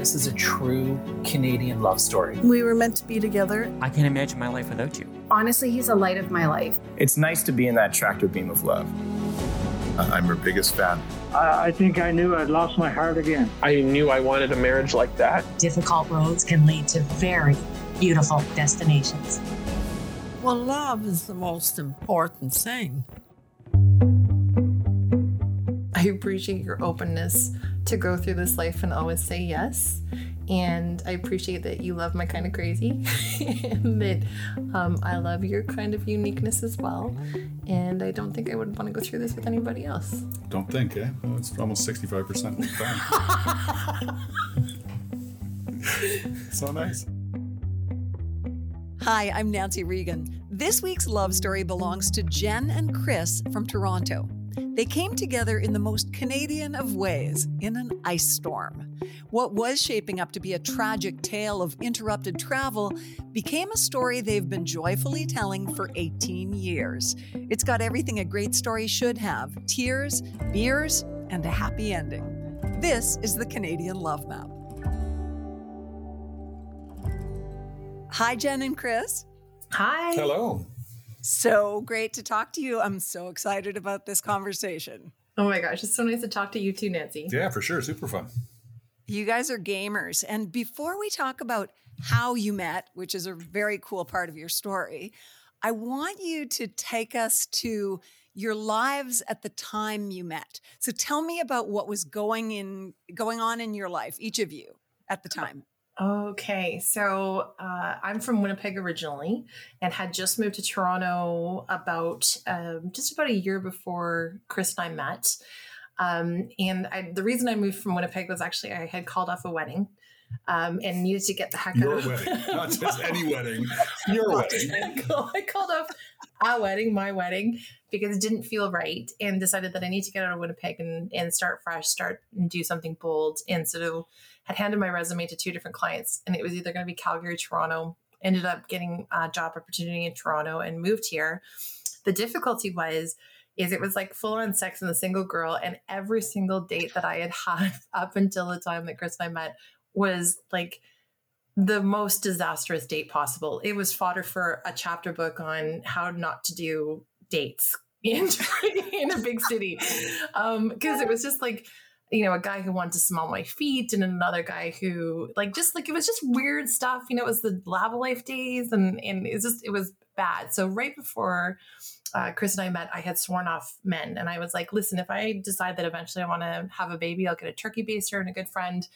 This is a true Canadian love story. We were meant to be together. I can't imagine my life without you. Honestly, he's a light of my life. It's nice to be in that tractor beam of love. I'm her biggest fan. I think I knew I'd lost my heart again. I knew I wanted a marriage like that. Difficult roads can lead to very beautiful destinations. Well, love is the most important thing. I appreciate your openness to go through this life and always say yes. And I appreciate that you love my kind of crazy and that I love your kind of uniqueness as well. And I don't think I would want to go through this with anybody else. Don't think, eh? Well, it's almost 65% of the time. So nice. Hi, I'm Nancy Regan. This week's love story belongs to Jen and Chris from Toronto. They came together in the most Canadian of ways, in an ice storm. What was shaping up to be a tragic tale of interrupted travel became a story they've been joyfully telling for 18 years. It's got everything a great story should have: tears, beers, and a happy ending. This is the Canadian Love Map. Hi, Jen and Chris. Hi. Hello. So great to talk to you. I'm so excited about this conversation. Oh my gosh, it's so nice to talk to you too, Nancy. Yeah, for sure. Super fun. You guys are gamers. And before we talk about how you met, which is a very cool part of your story, I want you to take us to your lives at the time you met. So tell me about what was going on in your life, each of you, at the time. Okay, so I'm from Winnipeg originally and had just moved to Toronto about just about a year before Chris and I met. The reason I moved from Winnipeg was actually I had called off a wedding and needed to get the heck out of your wedding, not just any wedding, your wedding. I called off my wedding, because it didn't feel right, and decided that I need to get out of Winnipeg and start fresh, and do something bold. And so had handed my resume to two different clients, and it was either going to be Calgary or Toronto. Ended up getting a job opportunity in Toronto and moved here. The difficulty was it was like full on Sex and the Single Girl, and every single date that I had up until the time that Chris and I met was like the most disastrous date possible. It was fodder for a chapter book on how not to do dates in a big city. Because it was just like, you know, a guy who wanted to smell my feet and another guy who it was just weird stuff. You know, it was the Lava Life days and it was bad. So right before Chris and I met, I had sworn off men. And I was like, listen, if I decide that eventually I want to have a baby, I'll get a turkey baster and a good friend.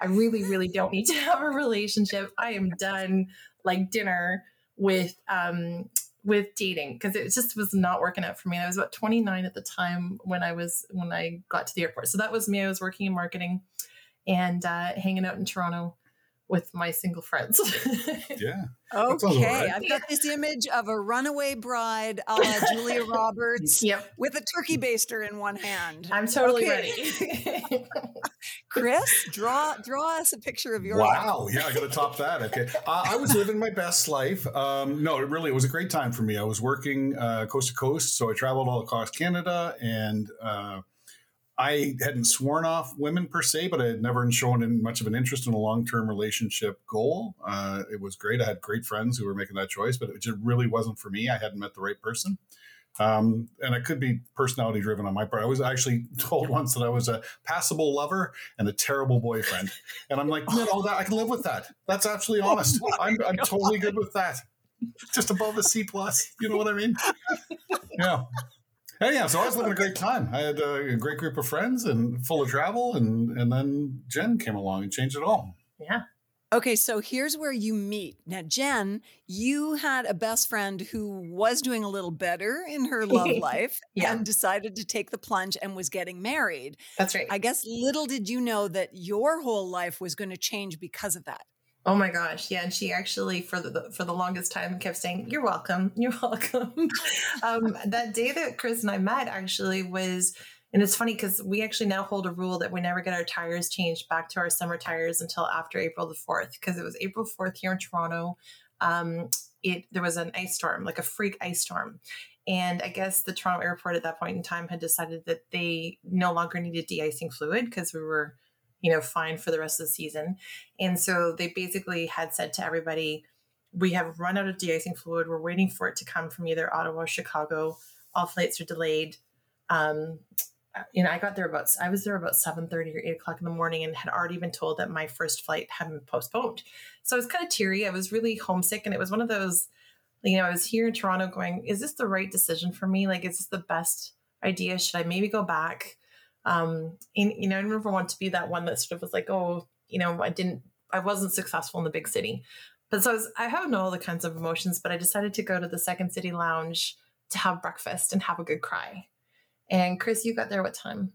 I really, really don't need to have a relationship. I am done like dinner with dating, because it just was not working out for me. And I was about 29 at the time when I got to the airport. So that was me. I was working in marketing and hanging out in Toronto with my single friends. Yeah. Okay. Right. I've got this image of a runaway bride a la Julia Roberts with a turkey baster in one hand. I'm totally ready. Chris, draw us a picture of your life. Yeah, I got to top that. Okay. I was living my best life. It was a great time for me. I was working coast to coast, so I traveled all across Canada, and I hadn't sworn off women per se, but I had never shown much of an interest in a long-term relationship goal. It was great. I had great friends who were making that choice, but it just really wasn't for me. I hadn't met the right person. And it could be personality driven on my part. I was actually told once that I was a passable lover and a terrible boyfriend. And I'm like, no, I can live with that. That's absolutely honest. I'm totally good with that. Just above a C+. You know what I mean? Yeah. Yeah, so I was living a great time. I had a great group of friends and full of travel, and then Jen came along and changed it all. Yeah. Okay, so here's where you meet. Now, Jen, you had a best friend who was doing a little better in her love life and decided to take the plunge and was getting married. That's right. I guess little did you know that your whole life was going to change because of that. Oh my gosh. Yeah. And she actually, for the longest time, kept saying, "You're welcome. You're welcome." That day that Chris and I met actually was, and it's funny because we actually now hold a rule that we never get our tires changed back to our summer tires until after April the 4th, because it was April 4th here in Toronto. There was an ice storm, like a freak ice storm. And I guess the Toronto airport at that point in time had decided that they no longer needed de-icing fluid because we were you know, fine for the rest of the season. And so they basically had said to everybody, we have run out of de-icing fluid. We're waiting for it to come from either Ottawa or Chicago. All flights are delayed. I got there I was there about 7:30 or 8 o'clock in the morning and had already been told that my first flight had been postponed. So I was kind of teary. I was really homesick. And it was one of those, you know, I was here in Toronto going, is this the right decision for me? Like, is this the best idea? Should I maybe go back? I never want to be that one that sort of was like, oh, you know, I wasn't successful in the big city. But so I have all the kinds of emotions, but I decided to go to the Second City Lounge to have breakfast and have a good cry. And Chris, you got there what time?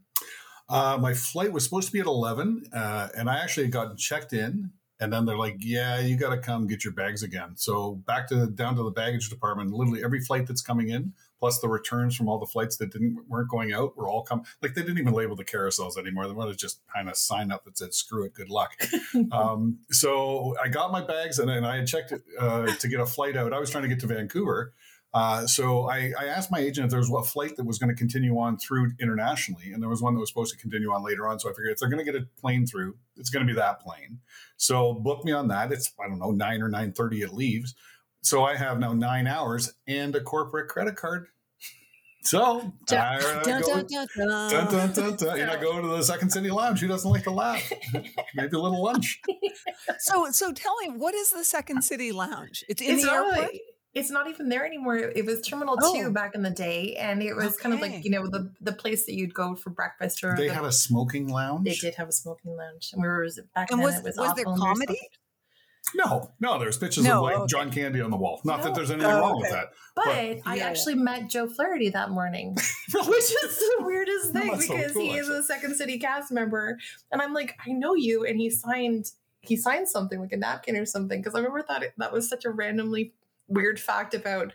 My flight was supposed to be at 11, and I actually got checked in, and then they're like, yeah, you got to come get your bags again. So down to the baggage department, literally every flight that's coming in, plus the returns from all the flights that weren't going out were all come. Like, they didn't even label the carousels anymore. They wanted to just kind of sign up that said, screw it, good luck. So I got my bags, and I had checked to get a flight out. I was trying to get to Vancouver. So I asked my agent if there was a flight that was going to continue on through internationally, and there was one that was supposed to continue on later on. So I figured if they're going to get a plane through, it's going to be that plane. So book me on that. It's, I don't know, 9 or 9:30 it leaves. So I have now 9 hours and a corporate credit card. So I go to the Second City Lounge. Who doesn't like to laugh? Maybe a little lunch. So tell me, what is the Second City Lounge? It's in the airport? It's not even there anymore. It was Terminal 2 back in the day. And it was kind of like, you know, the place that you'd go for breakfast. Or they had a smoking lounge? They did have a smoking lounge. And we were back and then. Was there comedy? No, there's pictures of like John Candy on the wall. Not that there's anything wrong with that. But I actually met Joe Flaherty that morning, really? Which is the weirdest thing because so cool, he is a Second City cast member. And I'm like, I know you. And he signed something like a napkin or something. Because I remember that was such a randomly weird fact about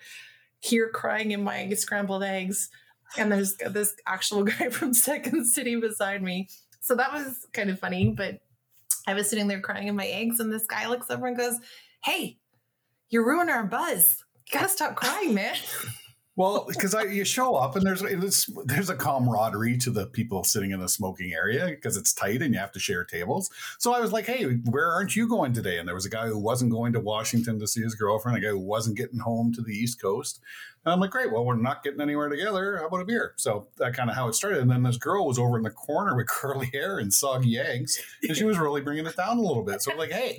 here crying in my scrambled eggs, and there's this actual guy from Second City beside me. So that was kind of funny, but I was sitting there crying in my eggs, and this guy looks over and goes, hey, you're ruining our buzz. You gotta stop crying, man. Well, because you show up and there's a camaraderie to the people sitting in the smoking area because it's tight and you have to share tables. So I was like, hey, where aren't you going today? And there was a guy who wasn't going to Washington to see his girlfriend, a guy who wasn't getting home to the East Coast. And I'm like, great, well, we're not getting anywhere together. How about a beer? So that kind of how it started. And then this girl was over in the corner with curly hair and soggy eggs, and she was really bringing it down a little bit. So I'm like, hey,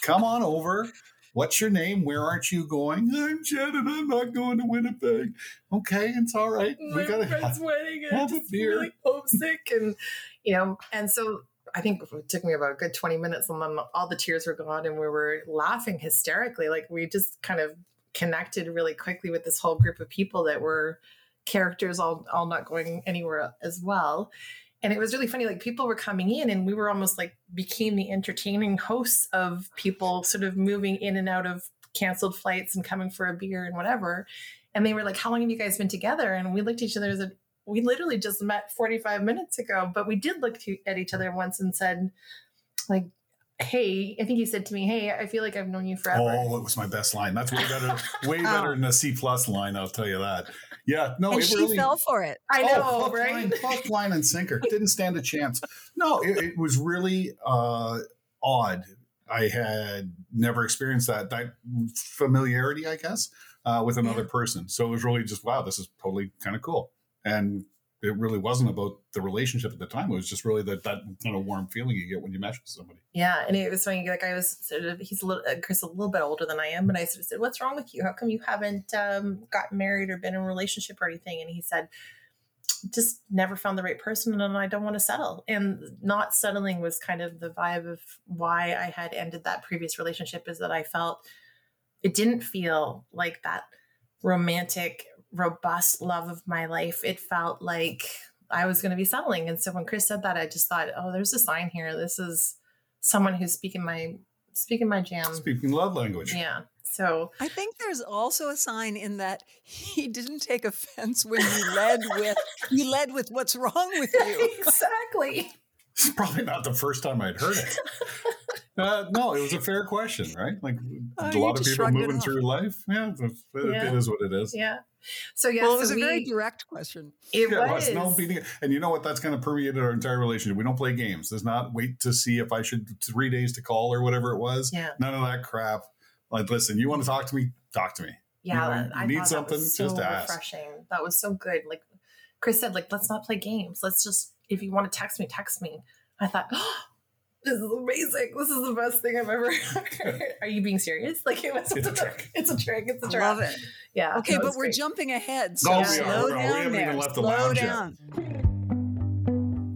come on over. What's your name? Where aren't you going? I'm Jen, and I'm not going to Winnipeg. Okay, it's all right. My friend's wedding, and I'm just really homesick. And, you know, and so I think it took me about a good 20 minutes, and then all the tears were gone, and we were laughing hysterically. Like, we just kind of connected really quickly with this whole group of people that were characters all not going anywhere as well. And it was really funny, like people were coming in and we were almost like became the entertaining hosts of people sort of moving in and out of canceled flights and coming for a beer and whatever. And they were like, how long have you guys been together? And we looked at each other as we literally just met 45 minutes ago, but we did look at each other once and said like, hey, I think you said to me, hey, I feel like I've known you forever. Oh, it was my best line. That's way better, way better than a C+ line. I'll tell you that. Yeah, no, and it really fell for it. I know, right? Hook, line, and sinker. Didn't stand a chance. No, it was really odd. I had never experienced that familiarity, I guess, with another person. So it was really just, wow, this is totally kind of cool. And it really wasn't about the relationship at the time. It was just really that kind of warm feeling you get when you match with somebody. Yeah, and it was funny. Like, I was sort of, Chris, a little bit older than I am, but I sort of said, what's wrong with you? How come you haven't gotten married or been in a relationship or anything? And he said, just never found the right person, and I don't want to settle. And not settling was kind of the vibe of why I had ended that previous relationship, is that I felt it didn't feel like that romantic, robust love of my life. It felt like I was going to be settling. And so when Chris said that, I just thought, oh, there's a sign here. This is someone who's speaking my jam, speaking love language. Yeah. So I think there's also a sign in that he didn't take offense when you led with what's wrong with you. Exactly. It's probably not the first time I'd heard it. No, it was a fair question, right? Like a lot of people moving through life. Yeah, it is what it is. Yeah. So yeah, well, it was a very direct question. It was. No beating it. And you know what? That's kind of permeated our entire relationship. We don't play games. There's not wait to see if I should 3 days to call or whatever it was. Yeah. None of that crap. Like, listen, you want to talk to me? Talk to me. Yeah. You know, I need something. So just ask. Refreshing. That was so good. Like Chris said, like, let's not play games. Let's just, if you want to text me, text me. I thought, oh, this is amazing. This is the best thing I've ever heard. Are you being serious? Like it was, it's a trick. It's a trick. I love it. Yeah. Okay, but we're jumping ahead. So slow down there. Slow down.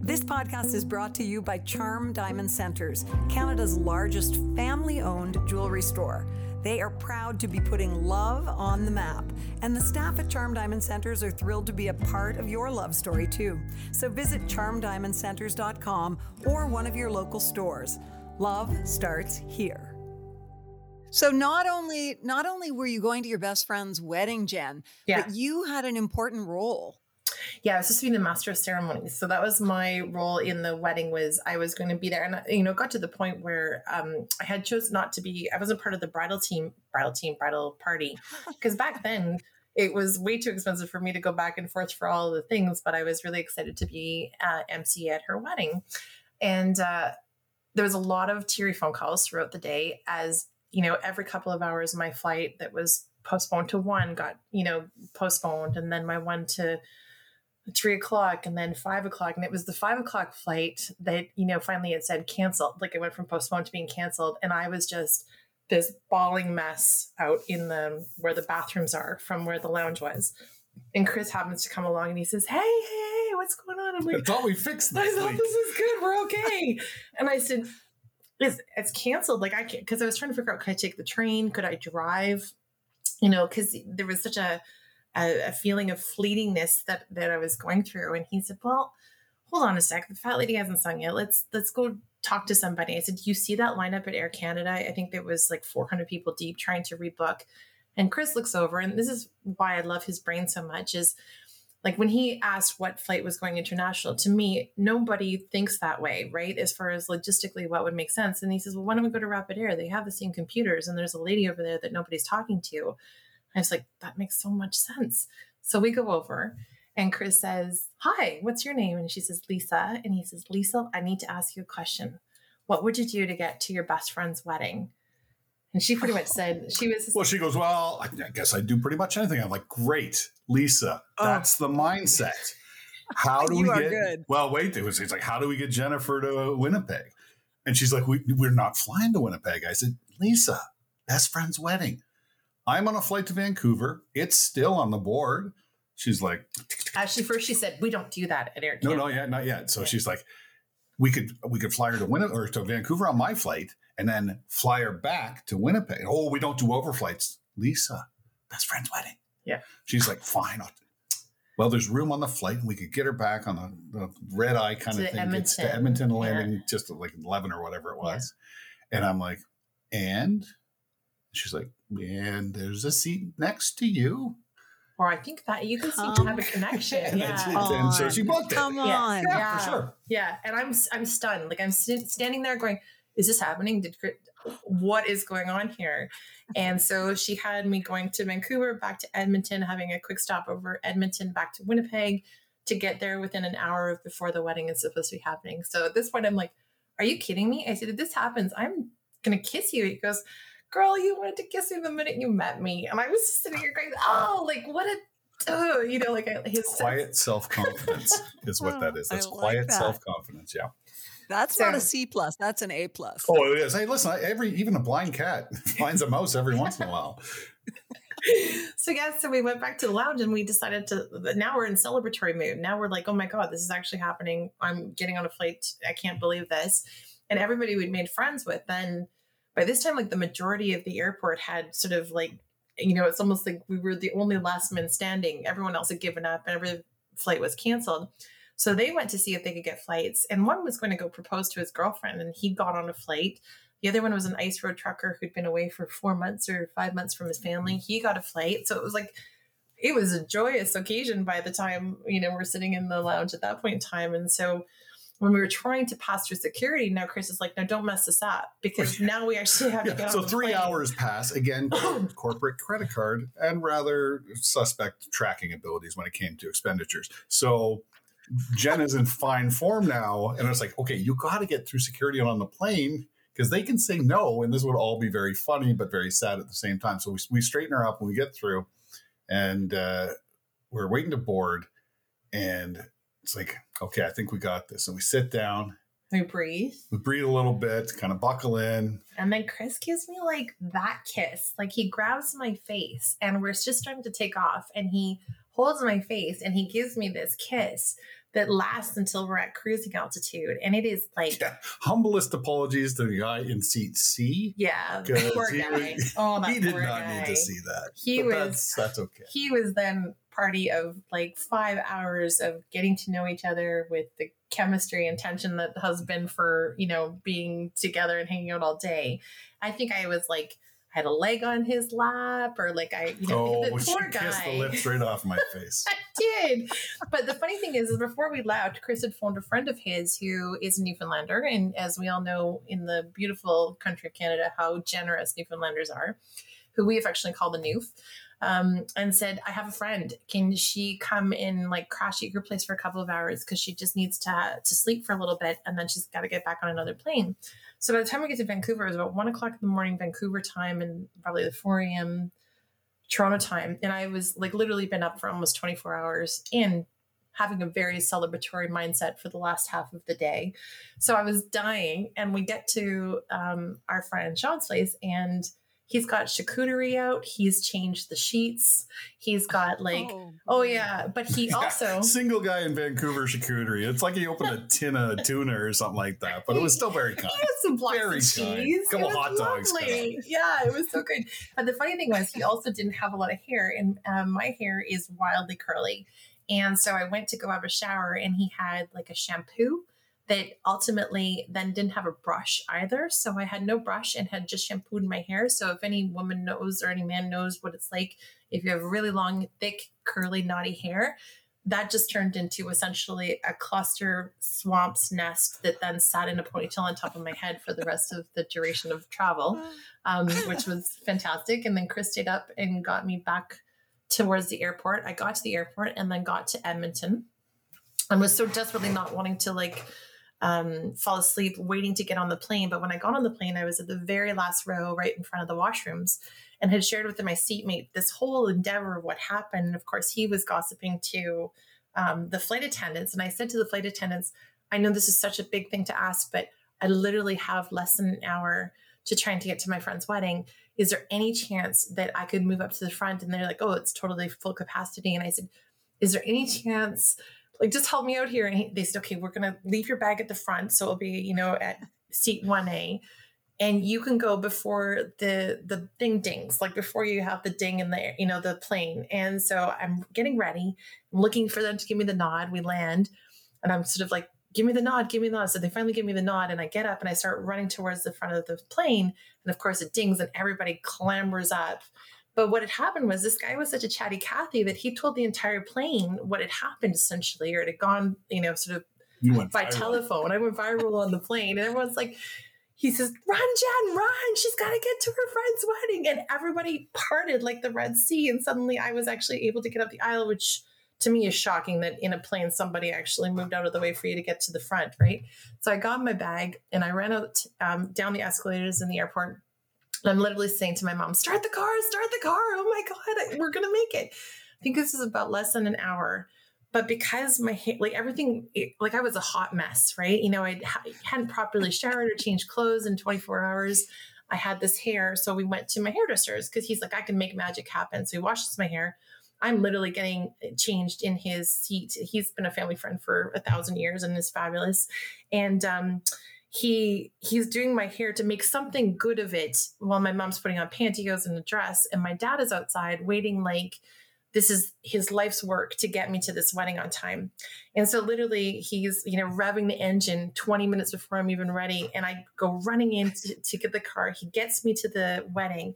This podcast is brought to you by Charm Diamond Centers, Canada's largest family-owned jewelry store. They are proud to be putting love on the map, and the staff at Charm Diamond Centers are thrilled to be a part of your love story too. So visit charmdiamondcenters.com or one of your local stores. Love starts here. So not only were you going to your best friend's wedding, Jen, but you had an important role. Yeah, I was supposed to be the master of ceremonies. So that was my role in the wedding, was I was going to be there. And, you know, it got to the point where I had chosen not to be, I wasn't part of the bridal party. Because back then it was way too expensive for me to go back and forth for all the things. But I was really excited to be MC at her wedding. And there was a lot of teary phone calls throughout the day as, you know, every couple of hours, my flight that was postponed to one got, you know, postponed. And then my one to 3 o'clock and then 5 o'clock. And it was the 5 o'clock flight that, you know, finally it said canceled. Like it went from postponed to being canceled. And I was just this bawling mess out in the, where the bathrooms are from where the lounge was. And Chris happens to come along and he says, Hey, what's going on? I'm like, I thought we fixed this. I thought this is good. We're okay. And I said, it's canceled. Like I can't, cause I was trying to figure out, could I take the train? Could I drive? You know, cause there was such a feeling of fleetingness that I was going through. And he said, well, hold on a sec. The fat lady hasn't sung yet. Let's go talk to somebody. I said, do you see that lineup at Air Canada? I think there was like 400 people deep trying to rebook. And Chris looks over, and this is why I love his brain so much, is like when he asked what flight was going international, to me, nobody thinks that way, right? As far as logistically, what would make sense. And he says, well, why don't we go to Rapid Air? They have the same computers, and there's a lady over there that nobody's talking to. I was like, that makes so much sense. So we go over and Chris says, hi, what's your name? And she says, Lisa. And he says, Lisa, I need to ask you a question. What would you do to get to your best friend's wedding? And she pretty much said, she goes, I guess I do pretty much anything. I'm like, great, Lisa, that's the mindset. How do we get, good. Well, wait, it's like, how do we get Jennifer to Winnipeg? And she's like, we're not flying to Winnipeg. I said, Lisa, best friend's wedding. I'm on a flight to Vancouver. It's still on the board. She's like, actually, first she said, we don't do that at Air Canada. No, not yet. So she's like, we could fly her to Winnipeg or to Vancouver on my flight, and then fly her back to Winnipeg. Oh, we don't do overflights, Lisa. Best friend's wedding. Yeah. She's like, fine. Well, there's room on the flight, and we could get her back on the red eye kind of thing. It's to Edmonton landing, just like 11 or whatever it was. Yeah. And I'm like, and she's like, and there's a seat next to you. Or I think that you can seem to have a connection. And so she booked it. Come on. Yeah, for sure. Yeah. And I'm stunned. Like I'm standing there going, is this happening? What is going on here? And so she had me going to Vancouver, back to Edmonton, having a quick stop over Edmonton, back to Winnipeg to get there within an hour of before the wedding is supposed to be happening. So at this point, I'm like, are you kidding me? I said, if this happens, I'm going to kiss you. He goes, girl, you wanted to kiss me the minute you met me. And I was just sitting here going, oh, like what you know, like his quiet self-confidence is what that is. That's quiet self-confidence. Yeah. That's not a C plus. That's an A plus. Oh, it is. Hey, listen, even a blind cat finds a mouse every once in a while. So we went back to the lounge, and we decided now we're in celebratory mood. Now we're like, oh my God, this is actually happening. I'm getting on a flight. I can't believe this. And everybody we'd made friends with then, by this time, like the majority of the airport had sort of like, you know, it's almost like we were the only last man standing. Everyone else had given up and every flight was canceled. So they went to see if they could get flights. And one was going to go propose to his girlfriend, and he got on a flight. The other one was an ice road trucker who'd been away for 4 months or 5 months from his family. He got a flight. So it was like, it was a joyous occasion by the time, you know, we're sitting in the lounge at that point in time. And so when we were trying to pass through security, now Chris is like, no, don't mess this up, because now we actually have to get on the plane. So 3 hours pass, again, corporate credit card and rather suspect tracking abilities when it came to expenditures. So Jen is in fine form now. And it's like, okay, you got to get through security on the plane because they can say no. And this would all be very funny, but very sad at the same time. So we straighten her up when we get through and we're waiting to board. And it's like, okay, I think we got this. And we sit down. We breathe. We breathe a little bit, kind of buckle in. And then Chris gives me like that kiss. Like he grabs my face and we're just starting to take off. And he holds my face and he gives me this kiss that lasts until we're at cruising altitude. And it is like... Yeah. Humblest apologies to the guy in seat C. Yeah, poor guy. He did not need to see that. That's okay. He was then... party of like 5 hours of getting to know each other with the chemistry and tension that has been for, you know, being together and hanging out all day. I think I was like, I had a leg on his lap or like I, you know, the poor guy. Kissed the lips right off my face. I did. But the funny thing is before we left, Chris had phoned a friend of his who is a Newfoundlander. And as we all know in the beautiful country of Canada, how generous Newfoundlanders are, who we affectionately call the Noof. And said, I have a friend. Can she come in, like crash at your place for a couple of hours? Cause she just needs to sleep for a little bit. And then she's got to get back on another plane. So by the time we get to Vancouver, it was about 1 o'clock in the morning, Vancouver time, and probably the 4 a.m. Toronto time. And I was like literally been up for almost 24 hours and having a very celebratory mindset for the last half of the day. So I was dying, and we get to our friend Sean's place, and he's got charcuterie out. He's changed the sheets. He's got like, but he also... Single guy in Vancouver, charcuterie. It's like he opened a tin of tuna or something like that, but it was still very kind. He had some blocks of cheese. Couple hot dogs. Yeah, it was so good. And the funny thing was he also didn't have a lot of hair, and my hair is wildly curly. And so I went to go have a shower, and he had like a shampoo that ultimately then didn't have a brush either. So I had no brush and had just shampooed my hair. So if any woman knows or any man knows what it's like, if you have really long, thick, curly, knotty hair, that just turned into essentially a cluster swamp's nest that then sat in a ponytail on top of my head for the rest of the duration of travel, which was fantastic. And then Chris stayed up and got me back towards the airport. I got to the airport and then got to Edmonton and was so desperately not wanting to like... fall asleep waiting to get on the plane. But when I got on the plane, I was at the very last row right in front of the washrooms and had shared with my seatmate this whole endeavor of what happened. And of course, he was gossiping to the flight attendants. And I said to the flight attendants, I know this is such a big thing to ask, but I literally have less than an hour to trying to get to my friend's wedding. Is there any chance that I could move up to the front? And they're like, oh, it's totally full capacity. And I said, is there any chance... like, just help me out here. And they said, okay, we're going to leave your bag at the front. So it'll be, you know, at seat 1A. And you can go before the thing dings, like before you have the ding in the, you know, the plane. And so I'm getting ready. I'm looking for them to give me the nod. We land. And I'm sort of like, give me the nod, give me the nod. So they finally give me the nod. And I get up and I start running towards the front of the plane. And of course it dings and everybody clambers up. But what had happened was this guy was such a chatty Cathy that he told the entire plane what had happened essentially, or it had gone, you know, sort of by viral. Telephone. I went viral on the plane, and everyone's like, he says, run, Jen, run. She's got to get to her friend's wedding. And everybody parted like the Red Sea. And suddenly I was actually able to get up the aisle, which to me is shocking that in a plane, somebody actually moved out of the way for you to get to the front. Right. So I got my bag and I ran out down the escalators in the airport. And I'm literally saying to my mom, start the car. Oh my God, we're going to make it. I think this is about less than an hour. But because my hair, like everything, like I was a hot mess, right? You know, I hadn't properly showered or changed clothes in 24 hours. I had this hair. So we went to my hairdresser's because he's like, I can make magic happen. So he washes my hair. I'm literally getting changed in his seat. He's been a family friend for 1,000 years and is fabulous. And, he's doing my hair to make something good of it while my mom's putting on pantyhose and a dress. And my dad is outside waiting like this is his life's work to get me to this wedding on time. And so literally he's, you know, revving the engine 20 minutes before I'm even ready. And I go running in to get the car. He gets me to the wedding,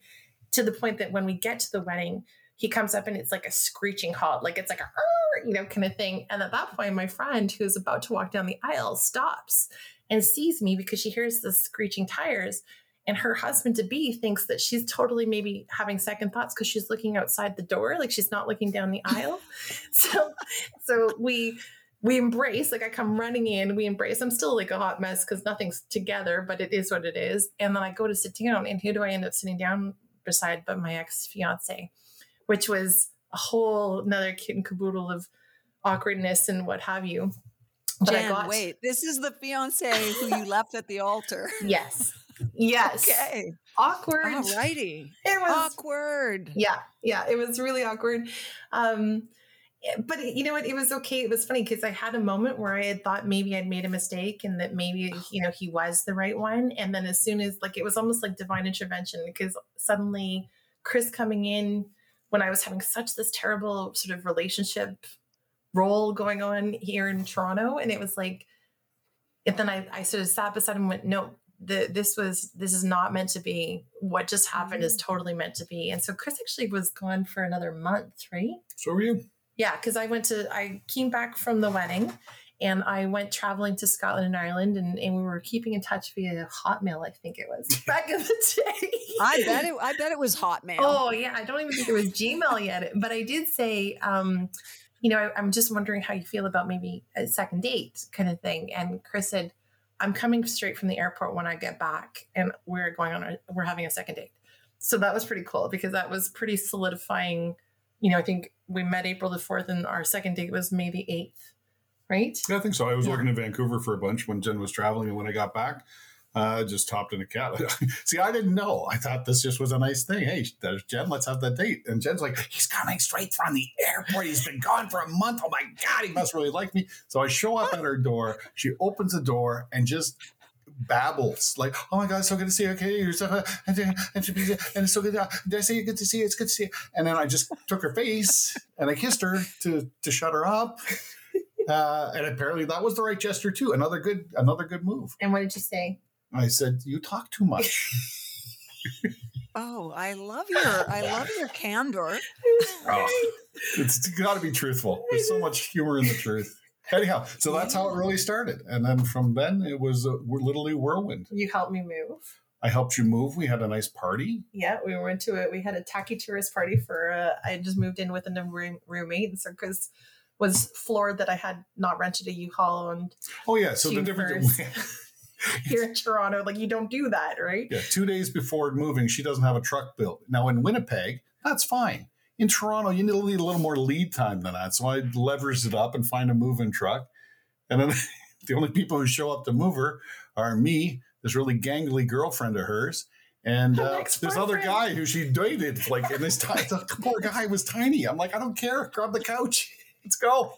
to the point that when we get to the wedding, he comes up and it's like a screeching halt. Like it's like a you know, kind of thing. And at that point, my friend who is about to walk down the aisle stops and sees me because she hears the screeching tires, and her husband-to-be thinks that she's totally maybe having second thoughts because she's looking outside the door, like she's not looking down the aisle. So we embrace, like I come running in, we embrace. I'm still like a hot mess because nothing's together, but it is what it is. And then I go to sit down, and who do I end up sitting down beside but my ex-fiance, which was a whole another kit and caboodle of awkwardness and what have you. But Jen, wait, this is the fiance who you left at the altar. Yes. Yes. Okay. Awkward. Alrighty. It was awkward. Yeah. Yeah. It was really awkward. But you know what? It was okay. It was funny because I had a moment where I had thought maybe I'd made a mistake and that maybe, you know, he was the right one. And then as soon as, like, it was almost like divine intervention, because suddenly Chris coming in when I was having such this terrible sort of relationship role going on here in Toronto. And it was like, and then I sort of sat beside him and went, no, this is not meant to be. What just happened is totally meant to be. And so Chris actually was gone for another month, right? So were you. Yeah, because I came back from the wedding and I went traveling to Scotland and Ireland, and we were keeping in touch via Hotmail, I think it was, back in the day. I bet it was Hotmail. Oh, yeah. I don't even think it was Gmail yet. But I did say, you know, I'm just wondering how you feel about maybe a second date kind of thing. And Chris said, I'm coming straight from the airport when I get back, and we're having a second date. So that was pretty cool because that was pretty solidifying. You know, I think we met April the 4th and our second date was May the 8th, right? Yeah, I think so. I was working in Vancouver for a bunch when Jen was traveling, and when I got back, I just hopped in a cab. See, I didn't know. I thought this just was a nice thing. Hey, there's Jen. Let's have that date. And Jen's like, he's coming straight from the airport. He's been gone for a month. Oh, my God. He must really like me. So I show up at her door. She opens the door and just babbles like, oh my God, it's so good to see you. Okay, you're so and it's so good. Did I say good to see you? It's good to see you. And then I just took her face and I kissed her to shut her up. And apparently that was the right gesture too. Another good move. And what did you say? I said, you talk too much. Oh, I love your candor. Oh, it's got to be truthful. There's so much humor in the truth. Anyhow, so that's how it really started. And then from then, it was literally whirlwind. You helped me move. I helped you move. We had a nice party. Yeah, we went to it. We had a tacky tourist party for, I just moved in with a new roommate. And so Chris was floored that I had not rented a U-Haul. And oh, yeah. So the difference here in Toronto, like you don't do that, right? Yeah, 2 days before moving, she doesn't have a truck built. Now in Winnipeg, that's fine. In Toronto, you need a little more lead time than that. So I leveraged it up and find a moving truck. And then the only people who show up to move her are me, this really gangly girlfriend of hers, and this other guy who she dated. Like, and this poor guy was tiny. I'm like, I don't care. Grab the couch. Let's go.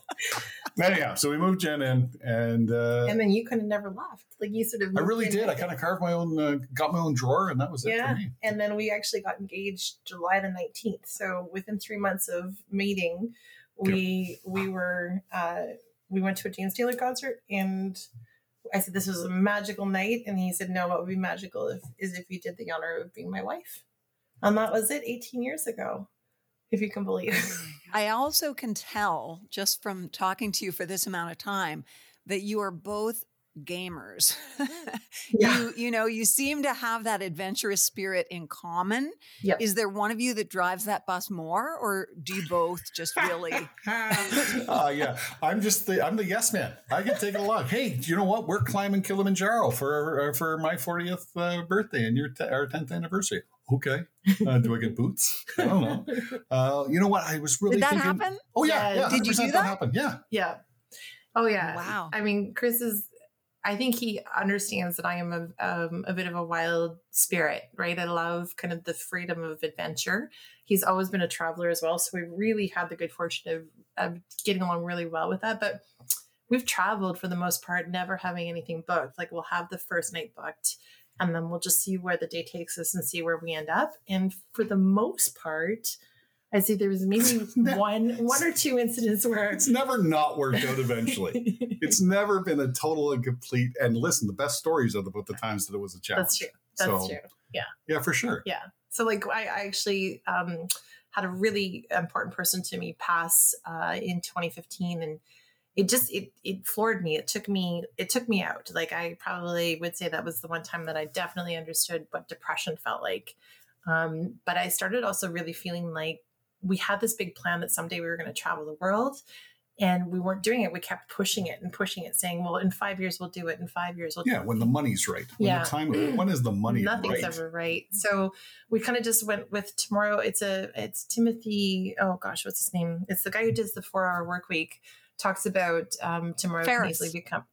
Anyhow, so we moved Jen in. And then you could have never left. Like you sort of. I really did. I kind of carved my own, got my own drawer, and that was it for me. And then we actually got engaged July the 19th. So within 3 months of meeting, we went to a James Taylor concert, and I said, this was a magical night. And he said, no, what would be magical is if you did the honor of being my wife. And that was it 18 years ago. If you can believe. I also can tell just from talking to you for this amount of time that you are both gamers. Yeah. You know, you seem to have that adventurous spirit in common. Yep. Is there one of you that drives that bus more, or do you both just really? Yeah. I'm the yes man. I can take it along. Hey, you know what? We're climbing Kilimanjaro for my 40th birthday and our 10th anniversary. Okay. Do I get boots? I don't know. You know what? I was really thinking. Did that happen? Oh, yeah. Yeah. Did you do that? Happen. Yeah. Yeah. Oh, yeah. Wow. I mean, Chris is, I think he understands that I am a bit of a wild spirit, right? I love kind of the freedom of adventure. He's always been a traveler as well. So we really had the good fortune of getting along really well with that. But we've traveled for the most part, never having anything booked. Like we'll have the first night booked. And then we'll just see where the day takes us and see where we end up. And for the most part, I see there was maybe one or two incidents where it's never not worked out eventually. It's never been a total and complete. And listen, the best stories are about the times that it was a challenge. That's true. Yeah. Yeah, for sure. Yeah. So like I actually had a really important person to me pass in 2015, and it floored me. It took me out. Like, I probably would say that was the one time that I definitely understood what depression felt like. But I started also really feeling like we had this big plan that someday we were going to travel the world, and we weren't doing it. We kept pushing it, saying, well, in 5 years, we'll do it. In 5 years, we'll do it. Yeah, when the money's right. The time, when is the money Nothing's ever right. So we kind of just went with tomorrow. It's Timothy. Oh gosh, what's his name? It's the guy who does the 4-Hour Work Week, talks about tomorrow can easily become.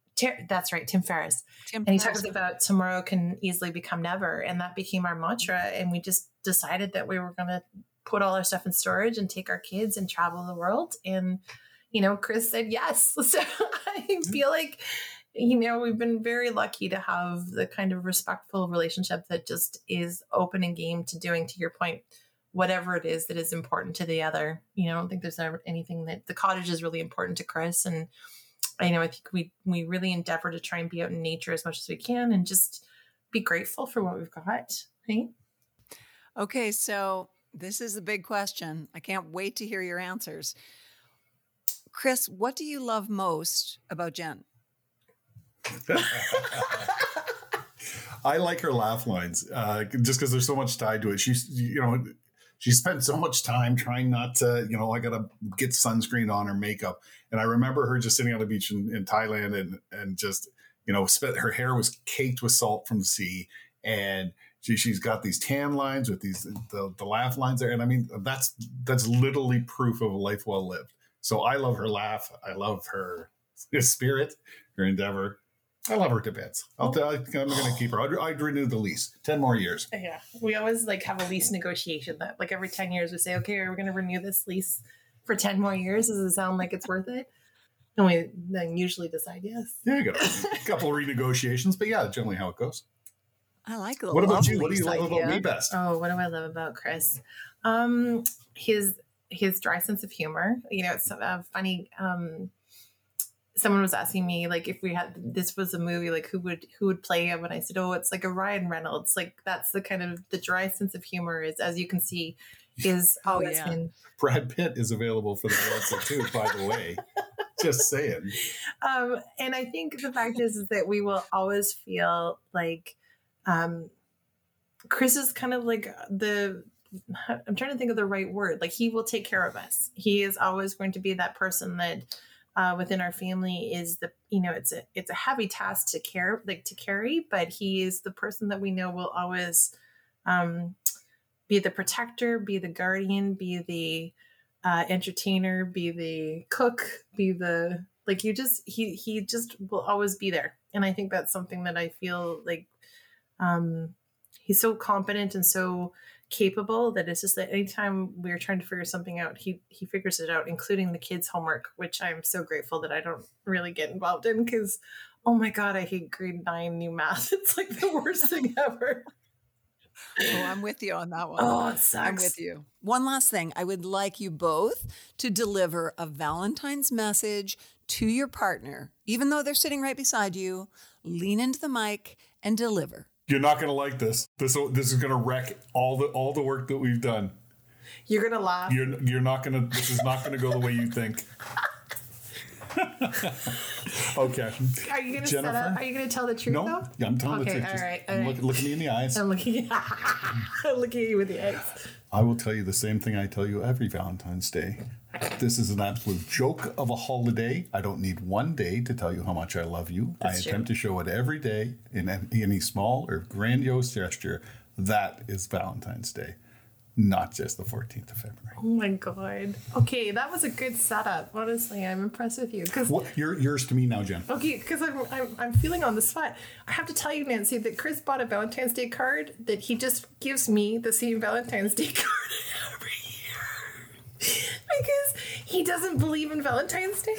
That's right. Tim Ferriss. And he talks about tomorrow can easily become never. And that became our mantra. And we just decided that we were going to put all our stuff in storage and take our kids and travel the world. And, you know, Chris said yes. So I feel like, you know, we've been very lucky to have the kind of respectful relationship that just is open and game to doing, to your point, whatever it is that is important to the other. You know, I don't think there's ever anything that the cottage is really important to Chris. And, you know, I think we really endeavor to try and be out in nature as much as we can and just be grateful for what we've got. Right? Okay. So this is the big question. I can't wait to hear your answers. Chris, what do you love most about Jen? I like her laugh lines, just because there's so much tied to it. She spent so much time trying not to, you know, I got to get sunscreen on or makeup. And I remember her just sitting on the beach in Thailand and just, you know, her hair was caked with salt from the sea. And she's got these tan lines with the laugh lines there. And I mean, that's literally proof of a life well lived. So I love her laugh. I love her spirit, her endeavor. I love her to bits. I'm going to keep her. I'd renew the lease. 10 more years. Yeah. We always like have a lease negotiation that like every 10 years we say, okay, are we going to renew this lease for 10 more years? Does it sound like it's worth it? And we then usually decide yes. Yeah, you got a couple of renegotiations, but yeah, that's generally how it goes. I like it. What about you? What do you love about me best? Oh, what do I love about Chris? His dry sense of humor. You know, it's funny. Someone was asking me, like, if we had, this was a movie, like who would play him? And I said, oh, it's like a Ryan Reynolds. Like, that's the kind of the dry sense of humor is, as you can see, is always been. Brad Pitt is available for the answer too, by the way, just saying. And I think the fact is that we will always feel like, Chris is kind of like I'm trying to think of the right word. Like, he will take care of us. He is always going to be that person that within our family is the, you know, it's a heavy task to carry, but he is the person that we know will always be the protector, be the guardian, be the entertainer, be the cook, be the, like, you just, he just will always be there. And I think that's something that I feel like he's so competent and so capable that it's just that anytime we're trying to figure something out, he figures it out, including the kids' homework, which I'm so grateful that I don't really get involved in, because oh my god, I hate grade 9 new math. It's like the worst thing ever. Oh, I'm with you on that one. Oh, it sucks. I'm with you. One last thing. I would like you both to deliver a Valentine's message to your partner, even though they're sitting right beside you. Lean into the mic and deliver. You're not going to like this. This is going to wreck all the work that we've done. You're going to laugh. You're not going to. This is not going to go the way you think. Okay. Are you going to set up? Are you going to tell the truth? No, though? Yeah, I'm telling the truth. All right. All right. Look me in the eyes. I'm looking at you with the eyes. I will tell you the same thing I tell you every Valentine's Day. This is an absolute joke of a holiday. I don't need one day to tell you how much I love you. That's true. Attempt to show it every day in any small or grandiose gesture. That is Valentine's Day, not just the 14th of February. Oh, my God. Okay, that was a good setup. Honestly, I'm impressed with you. You're yours to me now, Jen. Okay, because I'm feeling on the spot. I have to tell you, Nancy, that Chris bought a Valentine's Day card that he just gives me the same Valentine's Day card every year. Because he doesn't believe in Valentine's Day.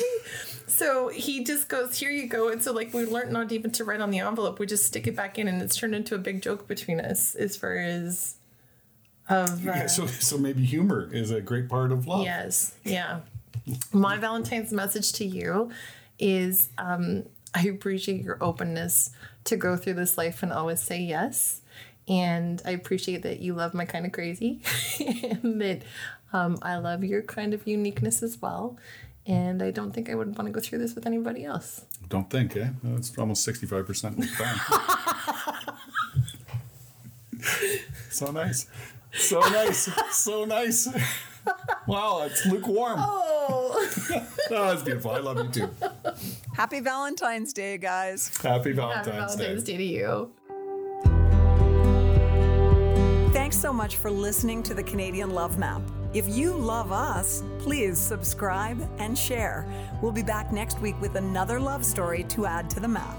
So he just goes, here you go. And so, like, we learned not even to write on the envelope. We just stick it back in, and it's turned into a big joke between us as far as... So maybe humor is a great part of love. Yes. Yeah. My Valentine's message to you is I appreciate your openness to go through this life and always say yes. And I appreciate that you love my kind of crazy and that I love your kind of uniqueness as well. And I don't think I would want to go through this with anybody else. Don't think, eh? No, it's almost 65% of the time. So nice. So nice. So nice. Wow, it's lukewarm. Oh. No, it's beautiful. I love you too. Happy Valentine's Day, guys. Happy Valentine's Day to you. Thanks so much for listening to the Canadian Love Map. If you love us, please subscribe and share. We'll be back next week with another love story to add to the map.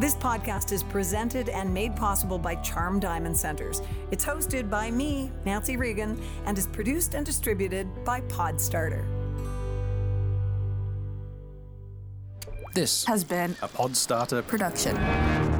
This podcast is presented and made possible by Charm Diamond Centers. It's hosted by me, Nancy Regan, and is produced and distributed by Podstarter. This has been a Podstarter production.